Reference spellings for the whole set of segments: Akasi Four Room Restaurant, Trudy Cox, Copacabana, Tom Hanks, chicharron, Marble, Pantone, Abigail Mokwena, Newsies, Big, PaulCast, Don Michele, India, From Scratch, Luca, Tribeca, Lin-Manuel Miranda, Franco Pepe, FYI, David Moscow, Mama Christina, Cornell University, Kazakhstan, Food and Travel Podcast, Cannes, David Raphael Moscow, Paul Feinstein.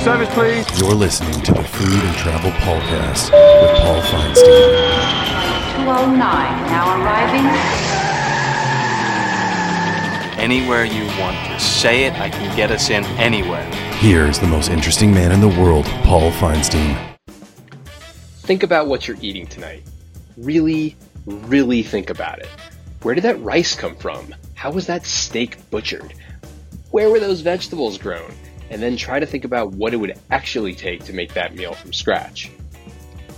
Service, please. You're listening to the Food and Travel Podcast with Paul Feinstein. 209, now arriving. Anywhere you want to say it, I can get us in anywhere. Here's the most interesting man in the world, Paul Feinstein. Think about what you're eating tonight. Really, really think about it. Where did that rice come from? How was that steak butchered? Where were those vegetables grown? And then try to think about what it would actually take to make that meal from scratch.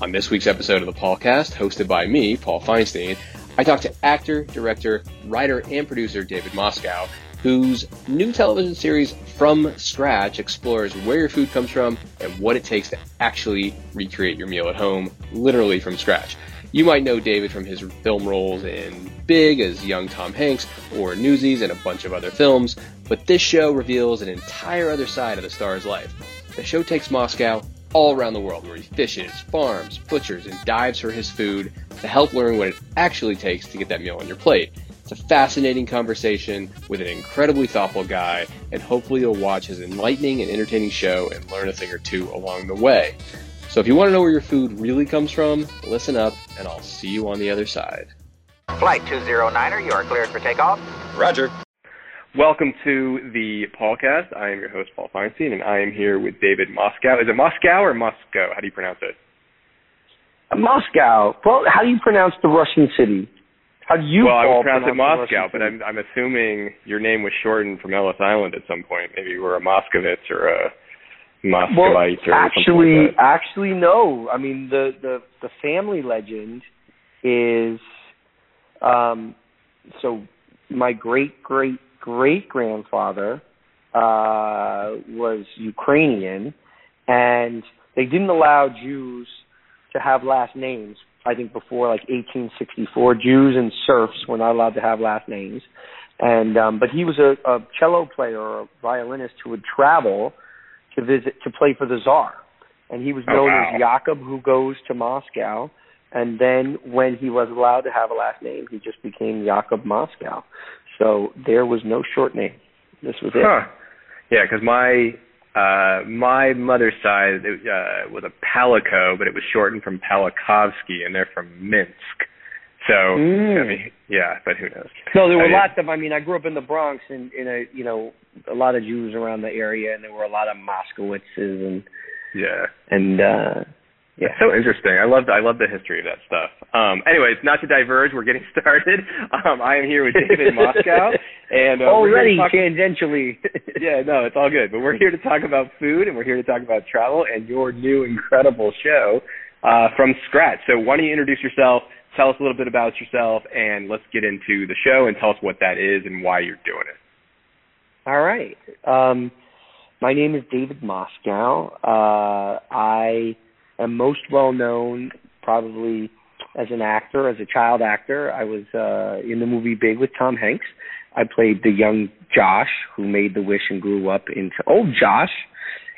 On this week's episode of the PaulCast, hosted by me, Paul Feinstein, I talked to actor, director, writer, and producer David Moscow, whose new television series, From Scratch, explores where your food comes from and what it takes to actually recreate your meal at home, literally from scratch. You might know David from his film roles in Big as young Tom Hanks or Newsies and a bunch of other films, but this show reveals an entire other side of the star's life. The show takes Moscow all around the world where he fishes, farms, butchers, and dives for his food to help learn what it actually takes to get that meal on your plate. It's a fascinating conversation with an incredibly thoughtful guy, and hopefully you'll watch his enlightening and entertaining show and learn a thing or two along the way. So if you want to know where your food really comes from, listen up, and I'll see you on the other side. Flight 209er, you are cleared for takeoff. Roger. Welcome to the PaulCast. I am your host, Paul Feinstein, and I am here with David Moscow. Is it Moscow or Moscow? How do you pronounce it? Moscow. Well, how do you pronounce the Russian city? How do you I would pronounce it Moscow, but I'm assuming your name was shortened from Ellis Island at some point. Maybe you were a Moscovitz or a... Actually, no. I mean, the family legend is, so my great-great-great-grandfather was Ukrainian, and they didn't allow Jews to have last names, I think, before, like, 1864. Jews and serfs were not allowed to have last names. And but he was a cello player or a violinist who would travel to play for the Tsar. And he was known as Yakov, who goes to Moscow. And then when he was allowed to have a last name, he just became Yakov Moscow. So there was no short name. This was it. Huh. Yeah, because my mother's side was a Palico, but it was shortened from Palikovsky, and they're from Minsk. So, I mean, yeah, but who knows? No, there were lots of, I grew up in the Bronx a lot of Jews around the area, and there were a lot of Moskowitzes and That's so interesting. I love the history of that stuff. Anyways, not to diverge, we're getting started. I am here with David Moscow, and already tangentially. Yeah, no, it's all good. But we're here to talk about food, and we're here to talk about travel, and your new incredible show, From Scratch. So, why don't you introduce yourself? Tell us a little bit about yourself, and let's get into the show and tell us what that is and why you're doing it. All right. My name is David Moscow. I am most well known probably as an actor, as a child actor. I was in the movie Big with Tom Hanks. I played the young Josh who made the wish and grew up into old Josh,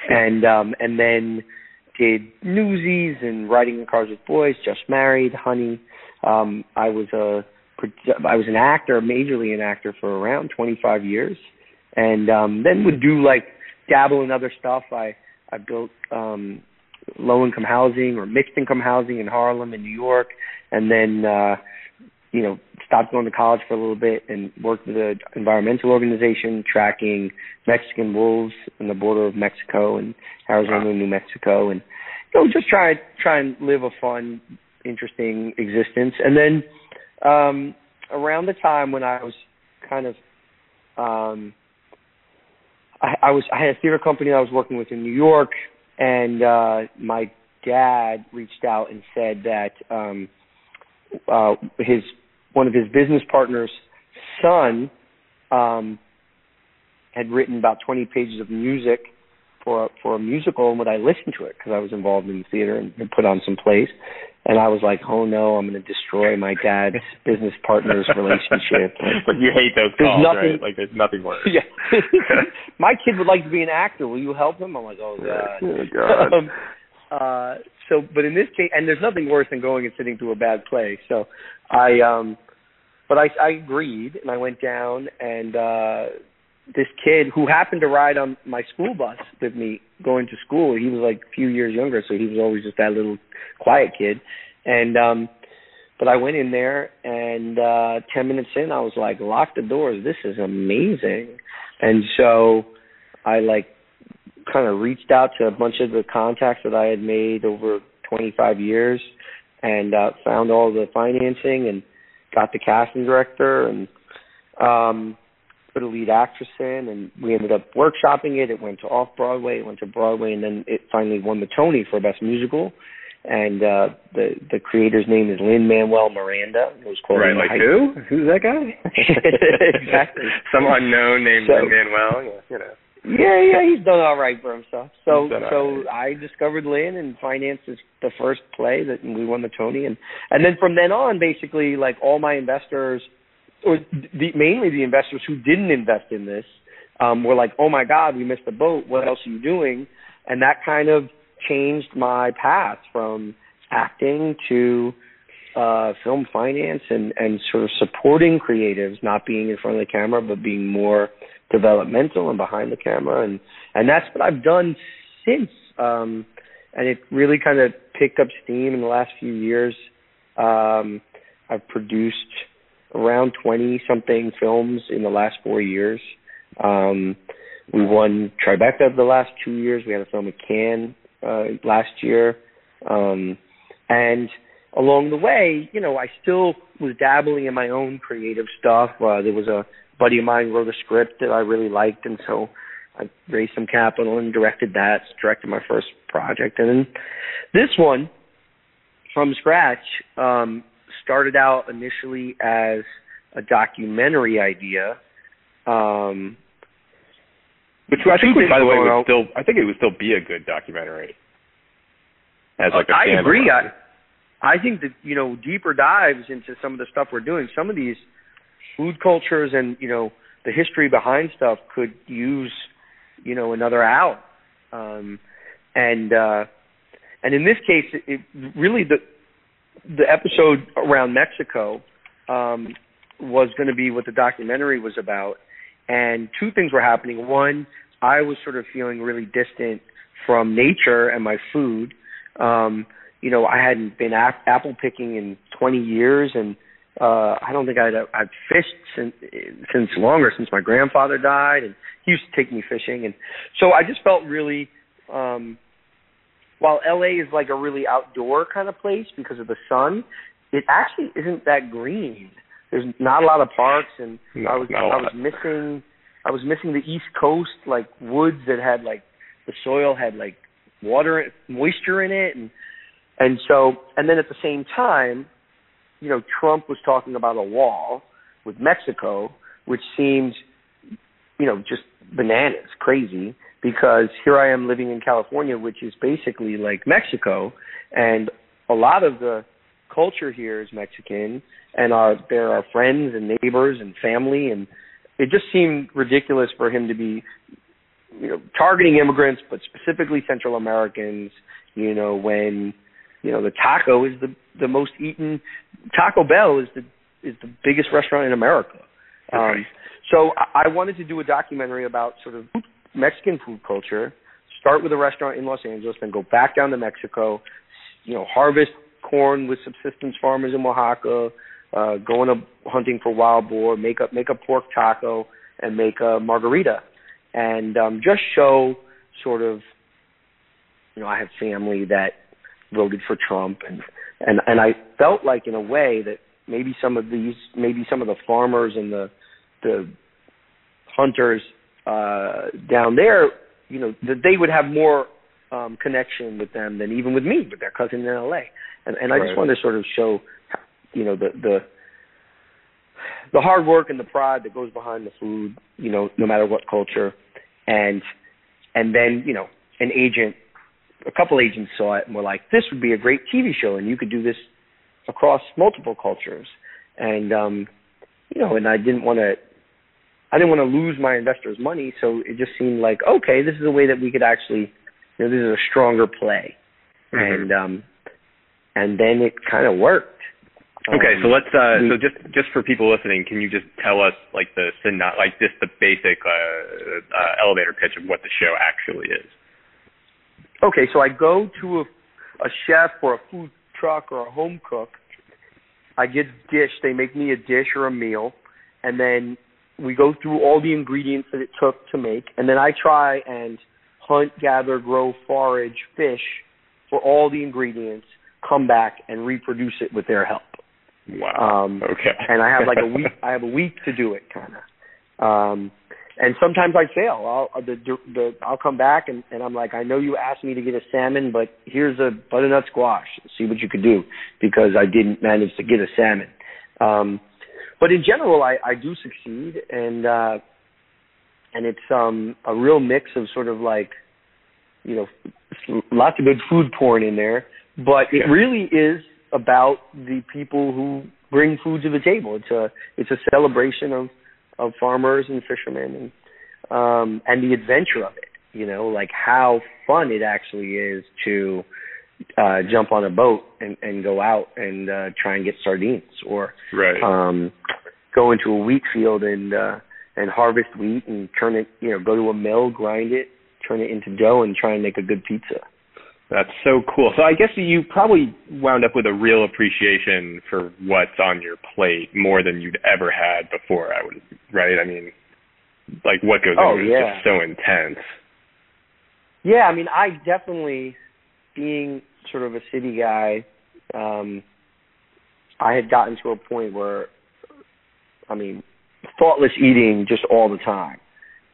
and then did Newsies and Riding in Cars with Boys, Just Married, Honey. I was an actor, majorly an actor, for around 25 years, and then would do dabble in other stuff. I built low-income housing or mixed-income housing in Harlem and New York, and then stopped going to college for a little bit and worked with an environmental organization tracking Mexican wolves on the border of Mexico and Arizona and New Mexico, and just try and live a fun, interesting existence. And then around the time when I was kind of I had a theater company that I was working with in New York, and my dad reached out and said that one of his business partners' son had written about 20 pages of music for a musical, and would I listen to it, because I was involved in the theater and put on some plays. And I was like, oh no, I'm going to destroy my dad's business partner's relationship. But you hate those calls, right? Like, there's nothing worse. Yeah. My kid would like to be an actor. Will you help him? I'm like, oh God. Oh God. But in this case, and there's nothing worse than going and sitting through a bad play. So I agreed, and I went down and this kid who happened to ride on my school bus with me going to school. He was like a few years younger, so he was always just that little quiet kid. And but I went in there, and 10 minutes in, I was like, lock the doors. This is amazing. And so I like kind of reached out to a bunch of the contacts that I had made over 25 years and found all the financing and got the casting director and put a lead actress in, and we ended up workshopping it. It went to Off-Broadway, it went to Broadway, and then it finally won the Tony for Best Musical. And the creator's name is Lin-Manuel Miranda. Right, like who? Who's that guy? Exactly. Some unknown named Lin-Manuel. You know. Yeah, he's done all right for himself. So I discovered Lin and financed the first play that we won the Tony. And then from then on, basically, like all my investors, or mainly the investors who didn't invest in this, were like, oh, my God, we missed the boat. What else are you doing? And that kind of changed my path from acting to film finance and sort of supporting creatives, not being in front of the camera, but being more developmental and behind the camera. And that's what I've done since. And it really kind of picked up steam in the last few years. I've produced around 20-something films in the last 4 years. We won Tribeca the last 2 years. We had a film at Cannes last year. And along the way, you know, I still was dabbling in my own creative stuff. There was a buddy of mine wrote a script that I really liked, and so I raised some capital and directed my first project. And then this one, From Scratch, started out initially as a documentary idea, which I think, by the way, would still be a good documentary. As like a I agree. I think that, you know, deeper dives into some of the stuff we're doing, some of these food cultures and, you know, the history behind stuff could use, you know, another hour. And in this case, it really the episode around Mexico was going to be what the documentary was about. And two things were happening. One, I was sort of feeling really distant from nature and my food. You know, I hadn't been apple picking in 20 years, and I don't think I'd fished since my grandfather died, and he used to take me fishing. And so I just felt really while LA is like a really outdoor kind of place because of the sun, it actually isn't that green. There's not a lot of parks, and I was missing the East Coast, like woods that had like the soil had like water moisture in it, and so, and then at the same time, you know, Trump was talking about a wall with Mexico, which seemed, you know, just bananas, crazy, because here I am living in California, which is basically like Mexico, and a lot of the culture here is Mexican, and there are friends and neighbors and family, and it just seemed ridiculous for him to be, you know, targeting immigrants, but specifically Central Americans, you know, when, you know, the taco is the most eaten. Taco Bell is the biggest restaurant in America. So I wanted to do a documentary about sort of Mexican food culture, start with a restaurant in Los Angeles, then go back down to Mexico, you know, harvest corn with subsistence farmers in Oaxaca, going up hunting for wild boar, make a pork taco, and make a margarita. And just show sort of, you know, I have family that voted for Trump, and I felt like in a way that maybe some of the farmers and the hunters down there, you know, that they would have more connection with them than even with me, with their cousin in LA. And I just wanted to sort of show, you know, the hard work and the pride that goes behind the food, you know, no matter what culture. And then, you know, a couple agents saw it and were like, this would be a great TV show, and you could do this across multiple cultures. And, you know, and I didn't want to lose my investors' money. So it just seemed like, okay, this is a way that we could actually, you know, this is a stronger play. Mm-hmm. And then it kind of worked. Okay, so let's so just for people listening, can you just tell us like the basic elevator pitch of what the show actually is? Okay, so I go to a chef or a food truck or a home cook. I get a dish. They make me a dish or a meal, and then we go through all the ingredients that it took to make, and then I try and hunt, gather, grow, forage, fish for all the ingredients, come back and reproduce it with their help. Wow. Okay. And I have like a week. I have a week to do it, kind of. And sometimes I fail. I'll come back and I'm like, I know you asked me to get a salmon, but here's a butternut squash. See what you could do, because I didn't manage to get a salmon. But in general, I do succeed, and it's a real mix of sort of like, you know, lots of good food porn in there. But it really is about the people who bring food to the table. It's a celebration of farmers and fishermen and the adventure of it, you know, like how fun it actually is to jump on a boat and go out and try and get sardines, or go into a wheat field and harvest wheat and turn it, you know, go to a mill, grind it, turn it into dough and try and make a good pizza. That's so cool. So I guess you probably wound up with a real appreciation for what's on your plate more than you'd ever had before, I would, right? I mean, like what goes on is just so intense. Yeah, I mean, I definitely, being sort of a city guy, I had gotten to a point where, I mean, thoughtless eating just all the time.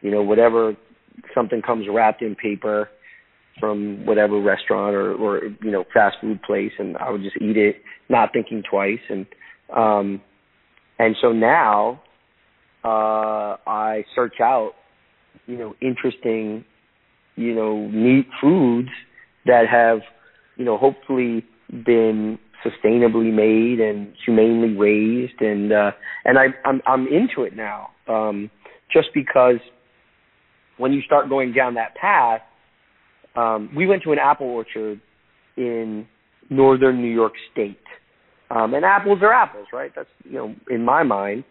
You know, whatever, something comes wrapped in paper from whatever restaurant or you know, fast food place, and I would just eat it, not thinking twice. And so now I search out, you know, interesting, you know, neat foods that have, you know, hopefully been sustainably made and humanely raised, and I'm into it now, just because when you start going down that path. We went to an apple orchard in northern New York State. And apples are apples, right? That's, you know, in my mind.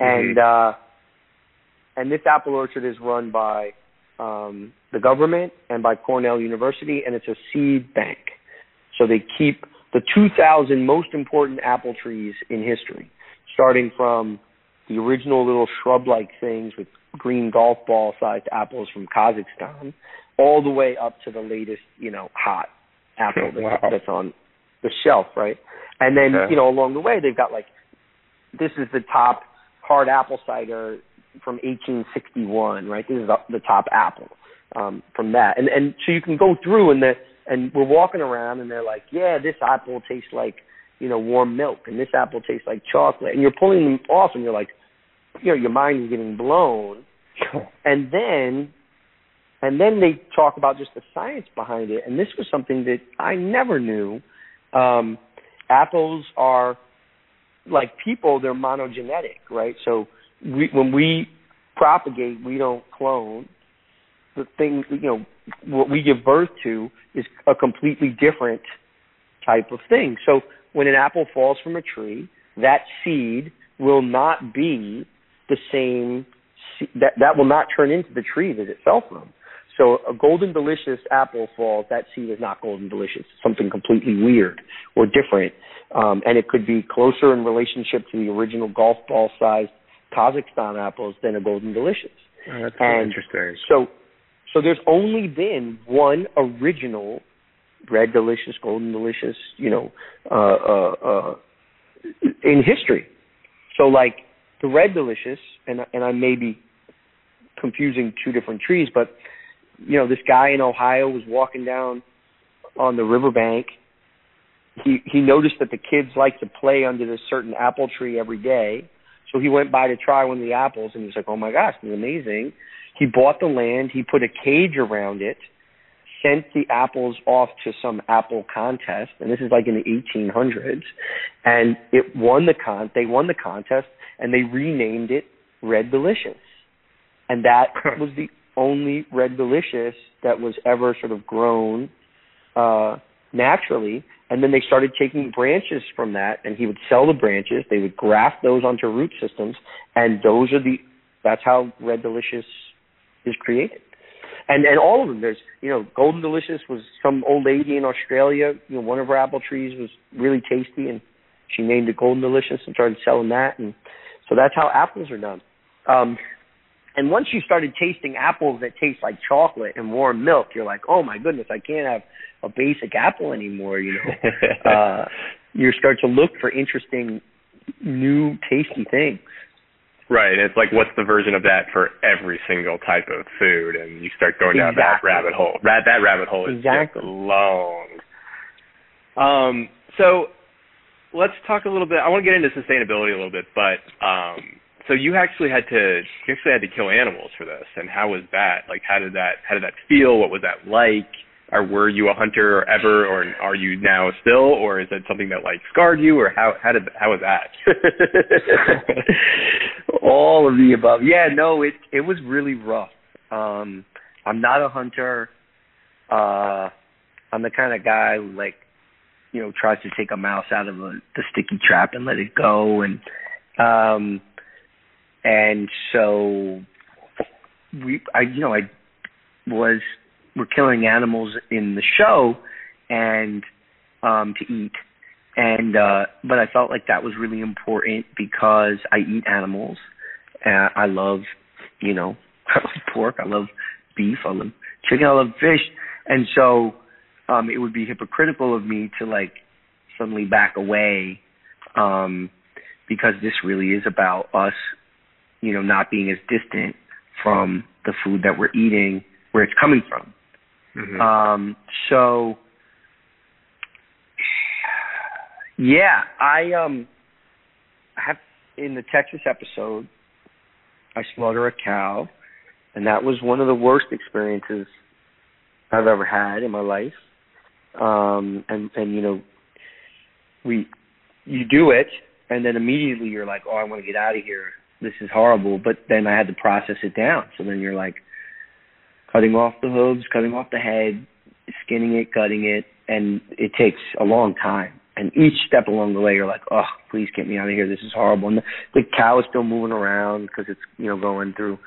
And and this apple orchard is run by the government and by Cornell University, and it's a seed bank. So they keep the 2,000 most important apple trees in history, starting from the original little shrub-like things with green golf ball-sized apples from Kazakhstan, all the way up to the latest, you know, hot apple that's on the shelf, right? And then, you know, along the way, they've got, like, this is the top hard apple cider from 1861, right? This is the top apple from that. And so you can go through, and we're walking around, and they're like, yeah, this apple tastes like, you know, warm milk, and this apple tastes like chocolate. And you're pulling them off, and you're like, you know, your mind is getting blown. And then... and then they talk about just the science behind it. And this was something that I never knew. Apples are, like people, they're monogenetic, right? So when we propagate, we don't clone. The thing, you know, what we give birth to is a completely different type of thing. So when an apple falls from a tree, that seed will not be the same, that will not turn into the tree that it fell from. So a golden delicious apple falls, that seed is not golden delicious, something completely weird or different. And it could be closer in relationship to the original golf ball-sized Kazakhstan apples than a golden delicious. Oh, that's interesting. So there's only been one original red delicious, golden delicious, you know, in history. So like the red delicious, and I may be confusing two different trees, but... you know, this guy in Ohio was walking down on the riverbank. He noticed that the kids like to play under this certain apple tree every day. So he went by to try one of the apples, and he was like, oh, my gosh, this is amazing. He bought the land. He put a cage around it, sent the apples off to some apple contest, and this is like in the 1800s. And it won the they won the contest, and they renamed it Red Delicious. And that was the only red delicious that was ever sort of grown naturally. And then they started taking branches from that, and he would sell the branches. They would graft those onto root systems, and that's how Red Delicious is created. And all of them, there's, Golden Delicious was some old lady in Australia. One of her apple trees was really tasty, and she named it Golden Delicious and started selling that. And so that's how apples are done. And once you started tasting apples that taste like chocolate and warm milk, you're like, oh my goodness, I can't have a basic apple anymore. You start to look for interesting, new, tasty things. Right. It's like, what's the version of that for every single type of food? And you start going down that rabbit hole. That rabbit hole is just long. So let's talk a little bit. I want to get into sustainability a little bit, but so you actually had to kill animals for this. And how was that? Like, how did that feel? What was that like? Or were you a hunter ever, or are you now still, or is that something that like scarred you, or how was that? All of the above. Yeah, no, it was really rough. I'm not a hunter. I'm the kind of guy who tries to take a mouse out of the sticky trap and let it go, and so we're killing animals in the show and to eat. And but I felt like that was really important because I eat animals. I love, I love pork, I love beef, I love chicken, I love fish. And so it would be hypocritical of me to suddenly back away because this really is about us, not being as distant from the food that we're eating, where it's coming from. Mm-hmm. So yeah, I have in the Texas episode, I slaughter a cow, and that was one of the worst experiences I've ever had in my life. You do it, and then immediately you're like, oh, I want to get out of here. This is horrible. But then I had to process it down. So then you're like cutting off the hooves, cutting off the head, skinning it, gutting it, and it takes a long time. And each step along the way, you're like, oh, please get me out of here. This is horrible. And the cow is still moving around because it's, going through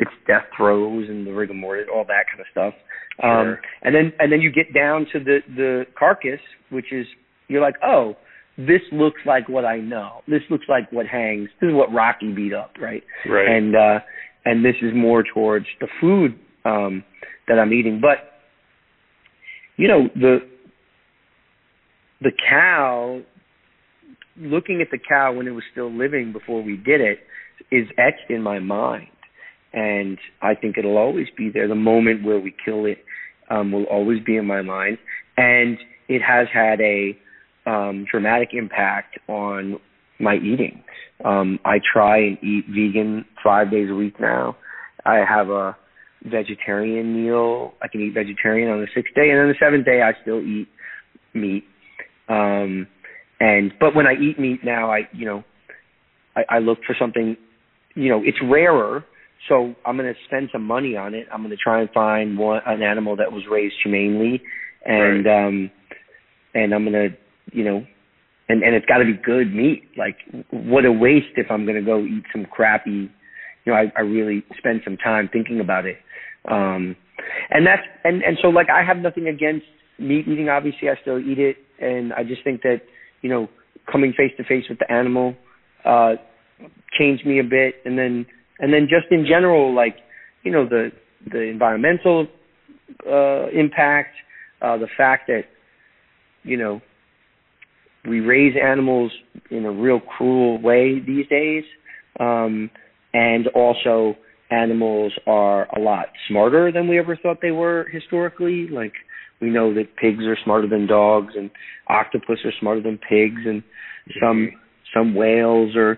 its death throes and the rigor mortis, all that kind of stuff. Sure. And then you get down to the carcass, which is, you're like, oh, this looks like what I know. This looks like what hangs. This is what Rocky beat up, right? Right. And this is more towards the food that I'm eating. But, the cow, looking at the cow when it was still living before we did it, is etched in my mind. And I think it'll always be there. The moment where we kill it will always be in my mind. And it has had a dramatic impact on my eating. I try and eat vegan 5 days a week now. I have a vegetarian meal. I can eat vegetarian on the 6th day, and then the 7th day I still eat meat. But when I eat meat now, I look for something, it's rarer, so I'm going to spend some money on it. I'm going to try and find an animal that was raised humanely, and right. And I'm going to, and it's got to be good meat. Like, what a waste if I'm going to go eat some crappy. I really spend some time thinking about it. So I have nothing against meat eating. Obviously, I still eat it. And I just think that, coming face to face with the animal changed me a bit. And then just in general, the environmental impact, the fact that, we raise animals in a real cruel way these days. And also, animals are a lot smarter than we ever thought they were historically. Like, we know that pigs are smarter than dogs, and octopus are smarter than pigs, and some whales are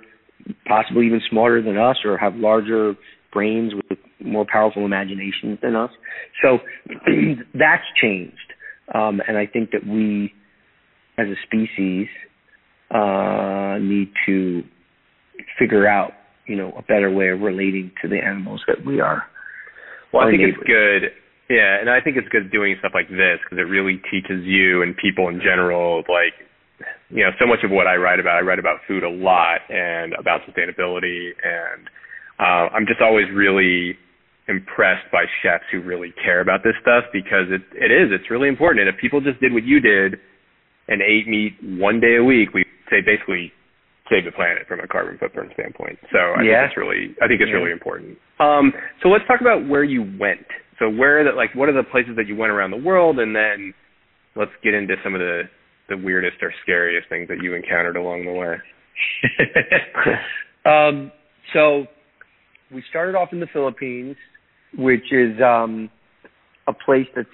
possibly even smarter than us, or have larger brains with more powerful imaginations than us. So that's changed. And I think that we, as a species, need to figure out a better way of relating to the animals that we are. Well, I think it's good. Yeah, and I think it's good doing stuff like this because it really teaches you and people in general, like, you know, so much of what I write about food a lot and about sustainability. And I'm just always really impressed by chefs who really care about this stuff because it's really important. And if people just did what you did and ate meat one day a week, we say basically save the planet from a carbon footprint standpoint. So I think it's really important. So let's talk about where you went. So what are the places that you went around the world? And then let's get into some of the weirdest or scariest things that you encountered along the way. So we started off in the Philippines, which is a place that's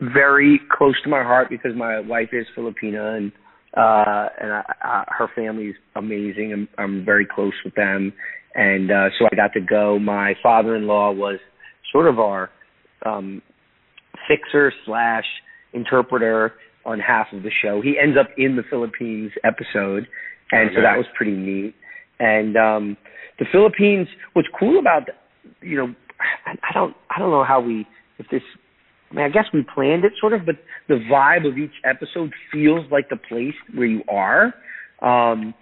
very close to my heart because my wife is Filipina and her family is amazing. I'm very close with them. And so I got to go. My father-in-law was sort of our fixer / interpreter on half of the show. He ends up in the Philippines episode. And so that was pretty neat. And the Philippines, what's cool about, you know, I don't know how we, if this, I mean, I guess we planned it sort of, but the vibe of each episode feels like the place where you are. And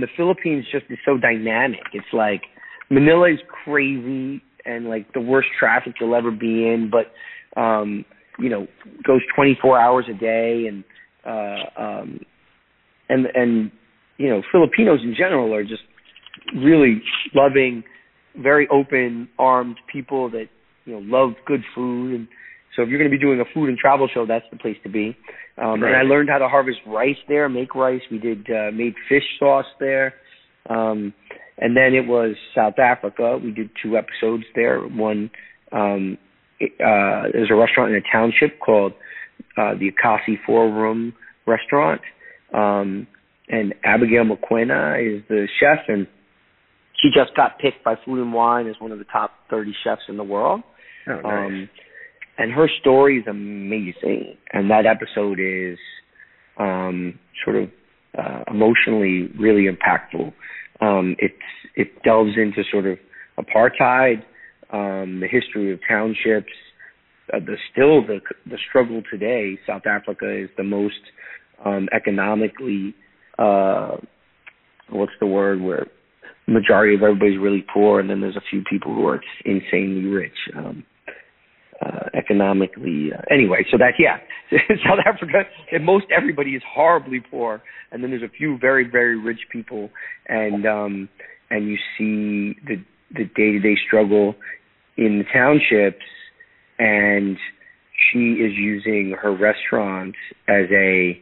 the Philippines just is so dynamic. It's like Manila is crazy and like the worst traffic you'll ever be in, but, you know, goes 24 hours a day. And, you know, Filipinos in general are just really loving, very open armed people that, you know, love good food. And so if you're going to be doing a food and travel show, that's the place to be. And I learned how to harvest rice there, make rice. We made fish sauce there. And then it was South Africa. We did 2 episodes there. One, there's a restaurant in a township called the Akasi Four Room Restaurant. And Abigail Mokwena is the chef, and she just got picked by Food and Wine as one of the top 30 chefs in the world. Oh, nice. And her story is amazing. And that episode is sort of emotionally really impactful. It delves into sort of apartheid, the history of townships, the struggle today. South Africa is the most economically where majority of everybody's really poor, and then there's a few people who are insanely rich economically. Anyway, so that, yeah, South Africa, most everybody is horribly poor, and then there's a few very, very rich people, and you see the day-to-day struggle in the townships, and she is using her restaurant as a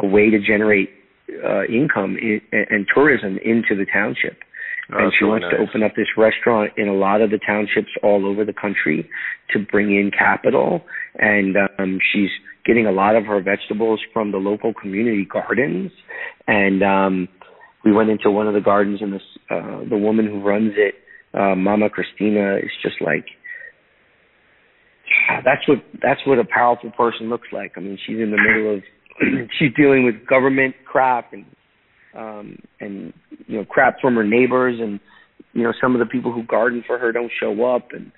way to generate income and tourism into the township. Oh, and she wants to open up this restaurant in a lot of the townships all over the country to bring in capital. And she's getting a lot of her vegetables from the local community gardens. And we went into one of the gardens, and the woman who runs it, Mama Christina, is just like, that's what a powerful person looks like. I mean, she's in the middle of she's dealing with government crap and you know, crap from her neighbors, and you know, some of the people who garden for her don't show up, and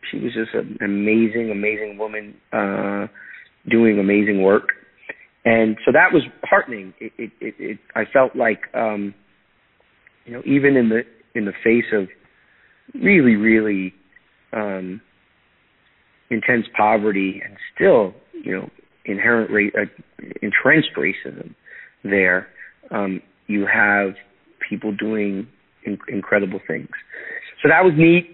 she was just an amazing woman doing amazing work. And so that was heartening. It I felt like you know, even in the face of really intense poverty and still, you know, entrenched racism there, you have people doing incredible things. So that was neat.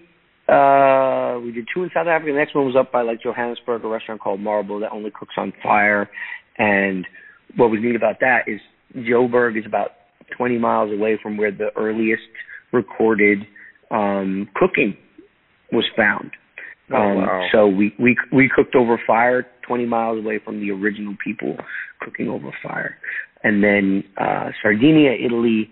We did 2 in South Africa. The next one was up by like Johannesburg, a restaurant called Marble that only cooks on fire. And what was neat about that is Joburg is about 20 miles away from where the earliest recorded cooking was found. Wow. So we cooked over fire 20 miles away from the original people cooking over fire. And then Sardinia, Italy,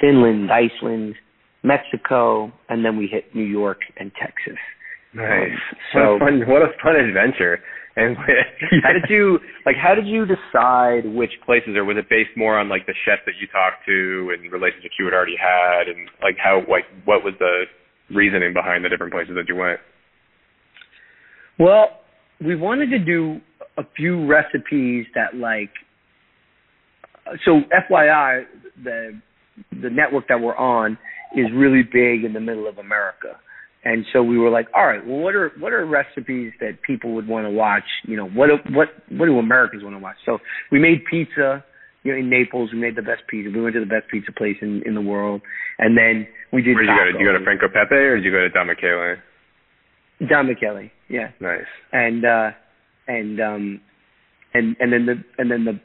Finland, Iceland, Mexico, and then we hit New York and Texas. Nice. What a fun adventure. And how did you decide which places, or was it based more on like the chef that you talked to and relationship you had already had, and like what was the reasoning behind the different places that you went? Well, we wanted to do a few recipes that, like, so FYI, the network that we're on is really big in the middle of America. And so we were like, all right, well, what are recipes that people would want to watch? You know, what do Americans want to watch? So we made pizza, you know, in Naples. We made the best pizza. We went to the best pizza place in the world. And then we did tacos. Where did you go to Franco Pepe or did you go to Don Michele? Don Michele, yeah. Nice. And then the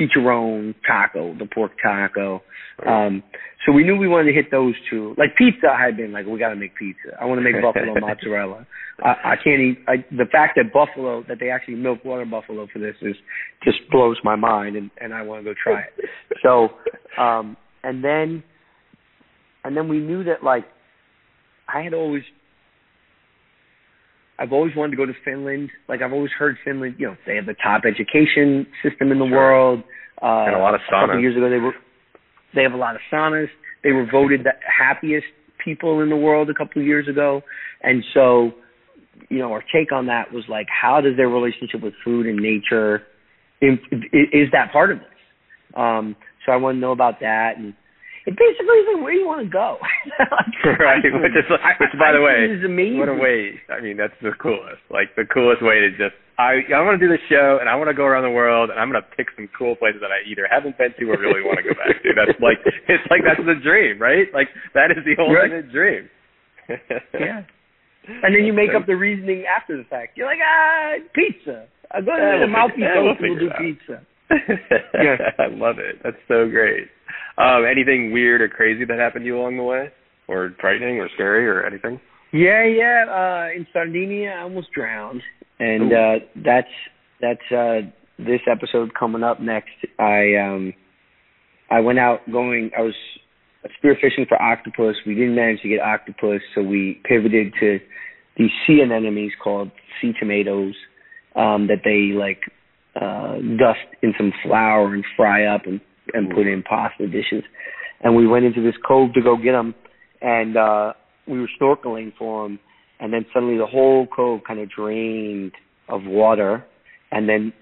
chicharron taco, the pork taco. So we knew we wanted to hit those two. Like pizza, I had been like, we got to make pizza. I want to make buffalo mozzarella. I can't eat. The fact that buffalo, that they actually milk water buffalo for this is just blows my mind, and I want to go try it. So, and then we knew that, like, I've always wanted to go to Finland. Like, I've always heard Finland, you know, they have the top education system in the world. And a lot of saunas. A couple of years ago, they have a lot of saunas. They were voted the happiest people in the world a couple of years ago. And so, you know, our take on that was, like, how does their relationship with food and nature, is that part of this? So I want to know about that. And it basically isn't where you want to go. Right. Which, by the way, is amazing. What a way. I mean, that's the coolest. Like, the coolest way to just, I want to do this show, and I want to go around the world, and I'm going to pick some cool places that I either haven't been to or really want to go back to. That's like, it's like, that's the dream, right? Like, that is the ultimate dream. Yeah. And then you make up the reasoning after the fact. You're like, pizza. I'll go to the mouthpiece and we'll do pizza. Yeah. I love it. That's so great. Anything weird or crazy that happened to you along the way, or frightening or scary or anything? Yeah. In Sardinia, I almost drowned, and that's this episode coming up next. I went out going. I was spearfishing for octopus. We didn't manage to get octopus, so we pivoted to these sea anemones called sea tomatoes that they like dust in some flour and fry up and put in pasta dishes. And we went into this cove to go get them, and we were snorkeling for them, and then suddenly the whole cove kind of drained of water, and then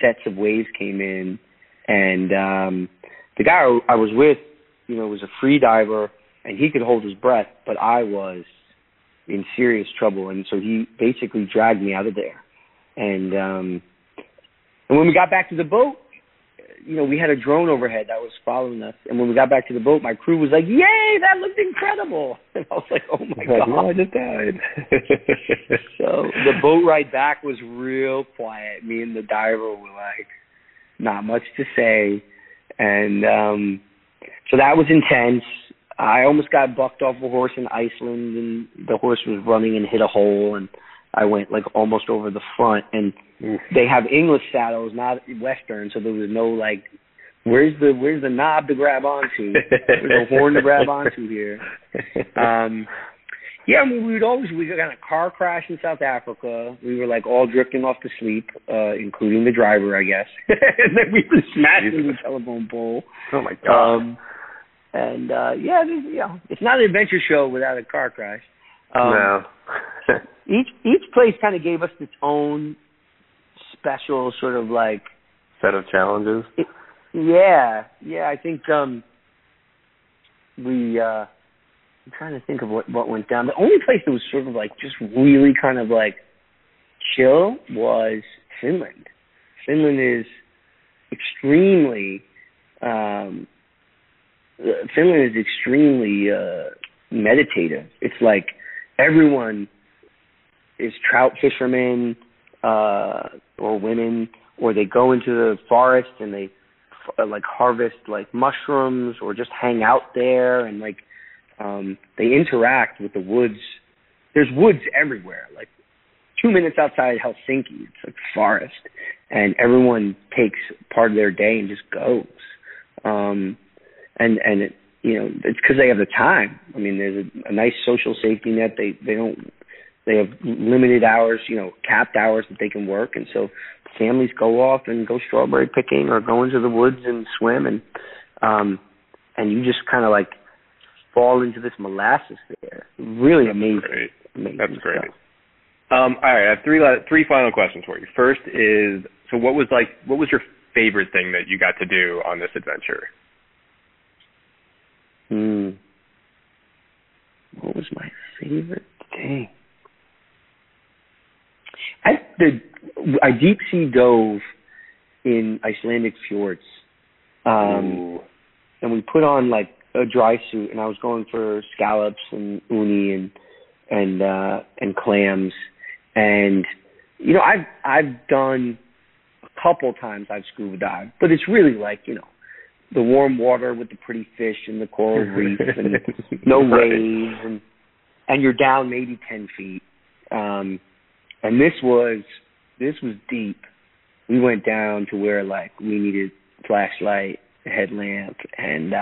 sets of waves came in, and the guy I was with, you know, was a free diver, and he could hold his breath, but I was in serious trouble, and so he basically dragged me out of there. And when we got back to the boat, you know, we had a drone overhead that was following us. And when we got back to the boat, my crew was like, yay, that looked incredible. And I was like, oh, my God. No, I just died. So the boat ride back was real quiet. Me and the diver were like, not much to say. And so that was intense. I almost got bucked off a horse in Iceland, and the horse was running and hit a hole. And I went, like, almost over the front, and they have English saddles, not Western, so there was no, like, where's the knob to grab onto? There's a horn to grab onto here. Yeah, I mean, we got in a car crash in South Africa. We were, like, all drifting off to sleep, including the driver, I guess. And then we were smashed into the telephone pole. Oh, my God. It's not an adventure show without a car crash. No. Each place kind of gave us its own special sort of like set of challenges. I think I'm trying to think of what went down. The only place that was sort of like just really kind of like chill was Finland. Finland is extremely meditative. It's like everyone is trout fishermen or women, or they go into the forest and they like harvest like mushrooms or just hang out there, and like they interact with the woods. There's woods everywhere, like 2 minutes outside Helsinki, it's like forest, and everyone takes part of their day and just goes. You know, it's because they have the time. I mean, there's a nice social safety net. They have limited hours, you know, capped hours that they can work, and so families go off and go strawberry picking or go into the woods and swim, and you just kind of like fall into this molasses there. Really amazing. That's great. Stuff. All right, I have three final questions for you. First is, so what was your favorite thing that you got to do on this adventure? What was my favorite thing? I deep sea dove in Icelandic fjords, and we put on like a dry suit, and I was going for scallops and uni and clams, and you know I've done a couple times I've scuba dived, but it's really like the warm water with the pretty fish and the coral reef and no waves and you're down maybe 10 feet. And this was deep. We went down to where like we needed flashlight, headlamp, and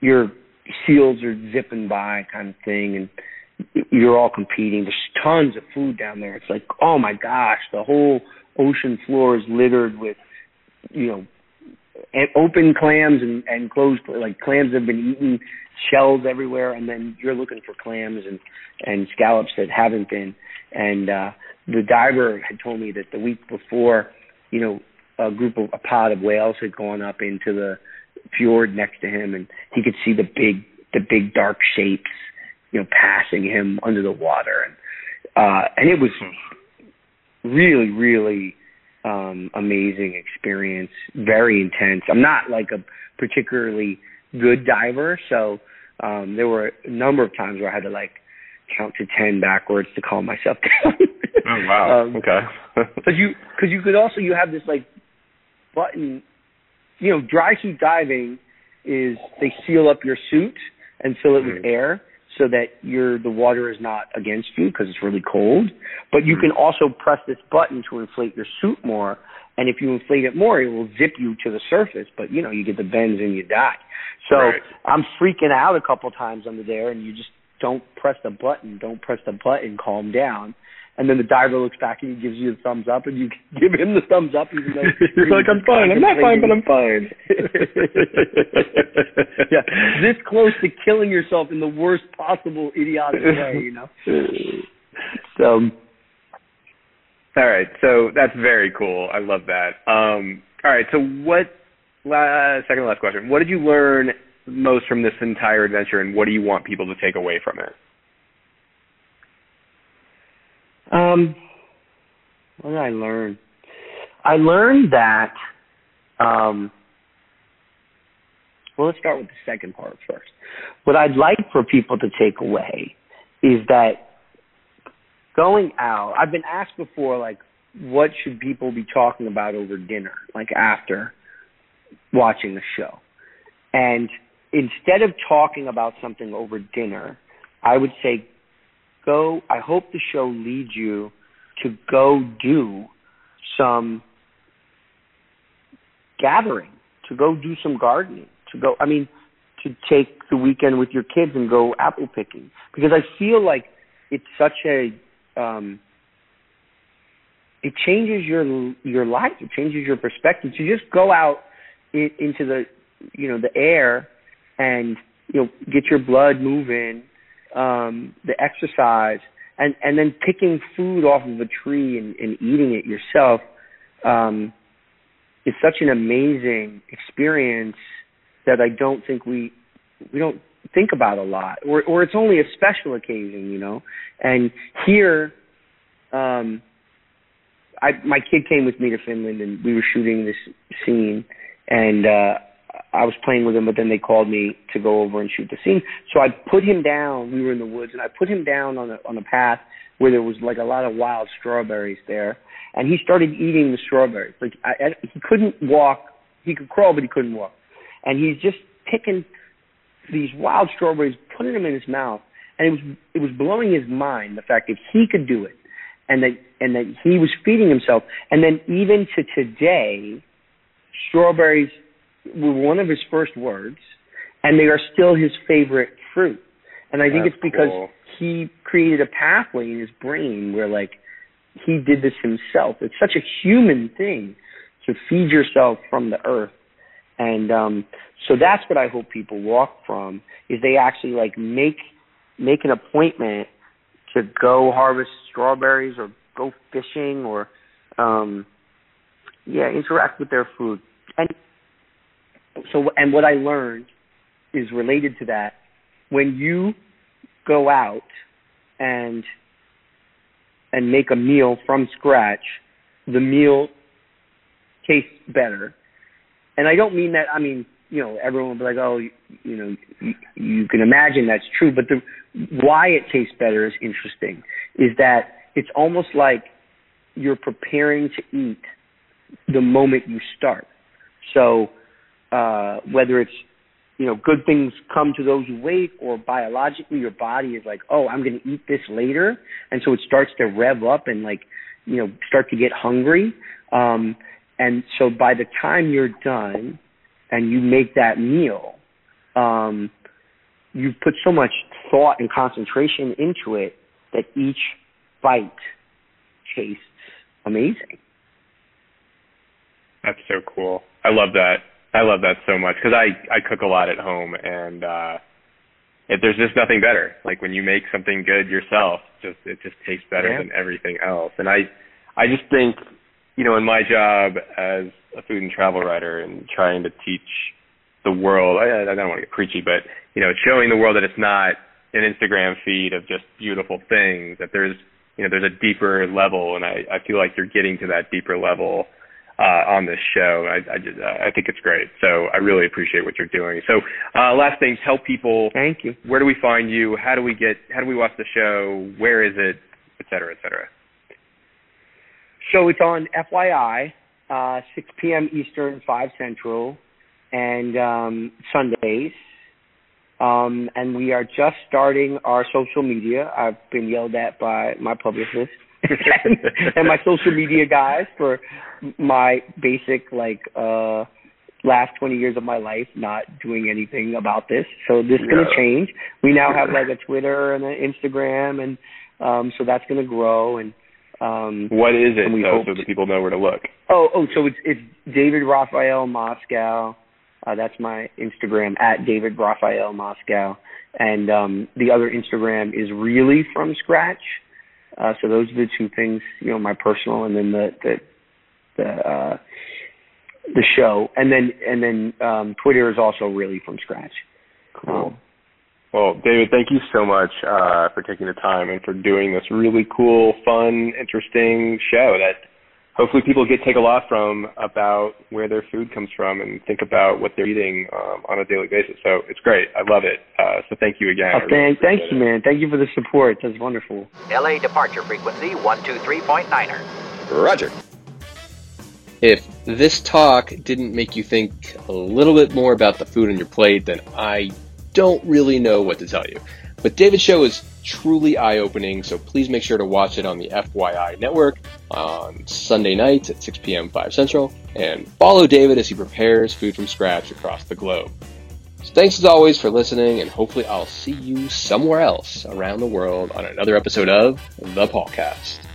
your seals are zipping by kind of thing, and you're all competing. There's tons of food down there. It's like, oh my gosh, the whole ocean floor is littered with open clams and closed, like clams have been eaten, shells everywhere, and then you're looking for clams and scallops that haven't been. And the diver had told me that the week before, a pod of whales had gone up into the fjord next to him, and he could see the big dark shapes, passing him under the water, and it was really, really amazing experience, very intense. I'm not like a particularly good diver, so there were a number of times where I had to like count to 10 backwards to calm myself down. Oh wow! Okay. Because you could also, you have this like button. Dry suit diving is they seal up your suit and fill it with air so that the water is not against you because it's really cold. But you can also press this button to inflate your suit more. And if you inflate it more, it will zip you to the surface. But, you get the bends and you die. So right. I'm freaking out a couple times under there, and you just don't press the button, calm down. And then the diver looks back and he gives you the thumbs up, and you give him the thumbs up. Even though you're like, I'm fine. I'm not fine, but I'm fine. Yeah, this close to killing yourself in the worst possible idiotic way, So, all right. So that's very cool. I love that. All right. So second to last question. What did you learn most from this entire adventure, and what do you want people to take away from it? What did I learn? I learned that, let's start with the second part first. What I'd like for people to take away is that going out, I've been asked before, like, what should people be talking about over dinner, like after watching the show? And instead of talking about something over dinner, I would say, I hope the show leads you to go do some gathering, to go do some gardening, to take the weekend with your kids and go apple picking. Because I feel like it's such it changes your life, it changes your perspective. To just go out into the, the air and, get your blood moving. The exercise, and then picking food off of a tree and eating it yourself is such an amazing experience that I don't think we don't think about a lot, or it's only a special occasion, And here, my kid came with me to Finland, and we were shooting this scene, and I was playing with him, but then they called me to go over and shoot the scene. So I put him down. We were in the woods, and I put him down on a path where there was like a lot of wild strawberries there, and he started eating the strawberries. Like he couldn't walk. He could crawl, but he couldn't walk. And he's just picking these wild strawberries, putting them in his mouth, and it was blowing his mind, the fact that he could do it, and that he was feeding himself. And then even to today, strawberries were one of his first words, and they are still his favorite fruit. And I think it's because he created a pathway in his brain where, like, he did this himself. It's such a human thing to feed yourself from the earth. And so that's what I hope people walk from, is they actually like make an appointment to go harvest strawberries or go fishing or, interact with their food. And what I learned is related to that. When you go out and make a meal from scratch, the meal tastes better. And I don't mean that, I mean, you know, everyone will be like, oh, you know, you can imagine that's true. But why it tastes better is interesting, is that it's almost like you're preparing to eat the moment you start. So whether it's, you know, good things come to those who wait, or biologically your body is like, oh, I'm going to eat this later. And so it starts to rev up and like, you know, start to get hungry. And so by the time you're done and you make that meal, you've put so much thought and concentration into it that each bite tastes amazing. That's so cool. I love that. I love that so much because I cook a lot at home, and there's just nothing better. Like when you make something good yourself, it just tastes better than everything else. And I just think, you know, in my job as a food and travel writer and trying to teach the world, I don't want to get preachy, but, you know, showing the world that it's not an Instagram feed of just beautiful things, that there's a deeper level, and I feel like you're getting to that deeper level on this show. I think it's great. So I really appreciate what you're doing. So last thing, tell people. Thank you. Where do we find you? How do we watch the show? Where is it? Et cetera, et cetera. So it's on FYI, 6 p.m. Eastern, 5 Central, and Sundays. And we are just starting our social media. I've been yelled at by my publicist and my social media guys for my basic, last 20 years of my life not doing anything about this. So this is going to change. We now have, a Twitter and an Instagram, and so that's going to grow. And what is it, so that people know where to look? So it's David Raphael Moscow. That's my Instagram, at David Raphael Moscow. And the other Instagram is Really From Scratch. So those are the two things, you know, my personal and then the show. And then Twitter is also Really From Scratch. Cool. Well, David, thank you so much for taking the time and for doing this really cool, fun, interesting show that hopefully people take a lot from about where their food comes from and think about what they're eating on a daily basis. So it's great. I love it. So thank you again. Oh, thank you, man. Thank you for the support. That's wonderful. LA departure frequency 123.9er. Roger. If this talk didn't make you think a little bit more about the food on your plate, then I don't really know what to tell you. But David's show is truly eye-opening, so please make sure to watch it on the FYI network on Sunday nights at 6 p.m. 5 Central, and follow David as he prepares food from scratch across the globe. So thanks as always for listening, and hopefully I'll see you somewhere else around the world on another episode of the PaulCast.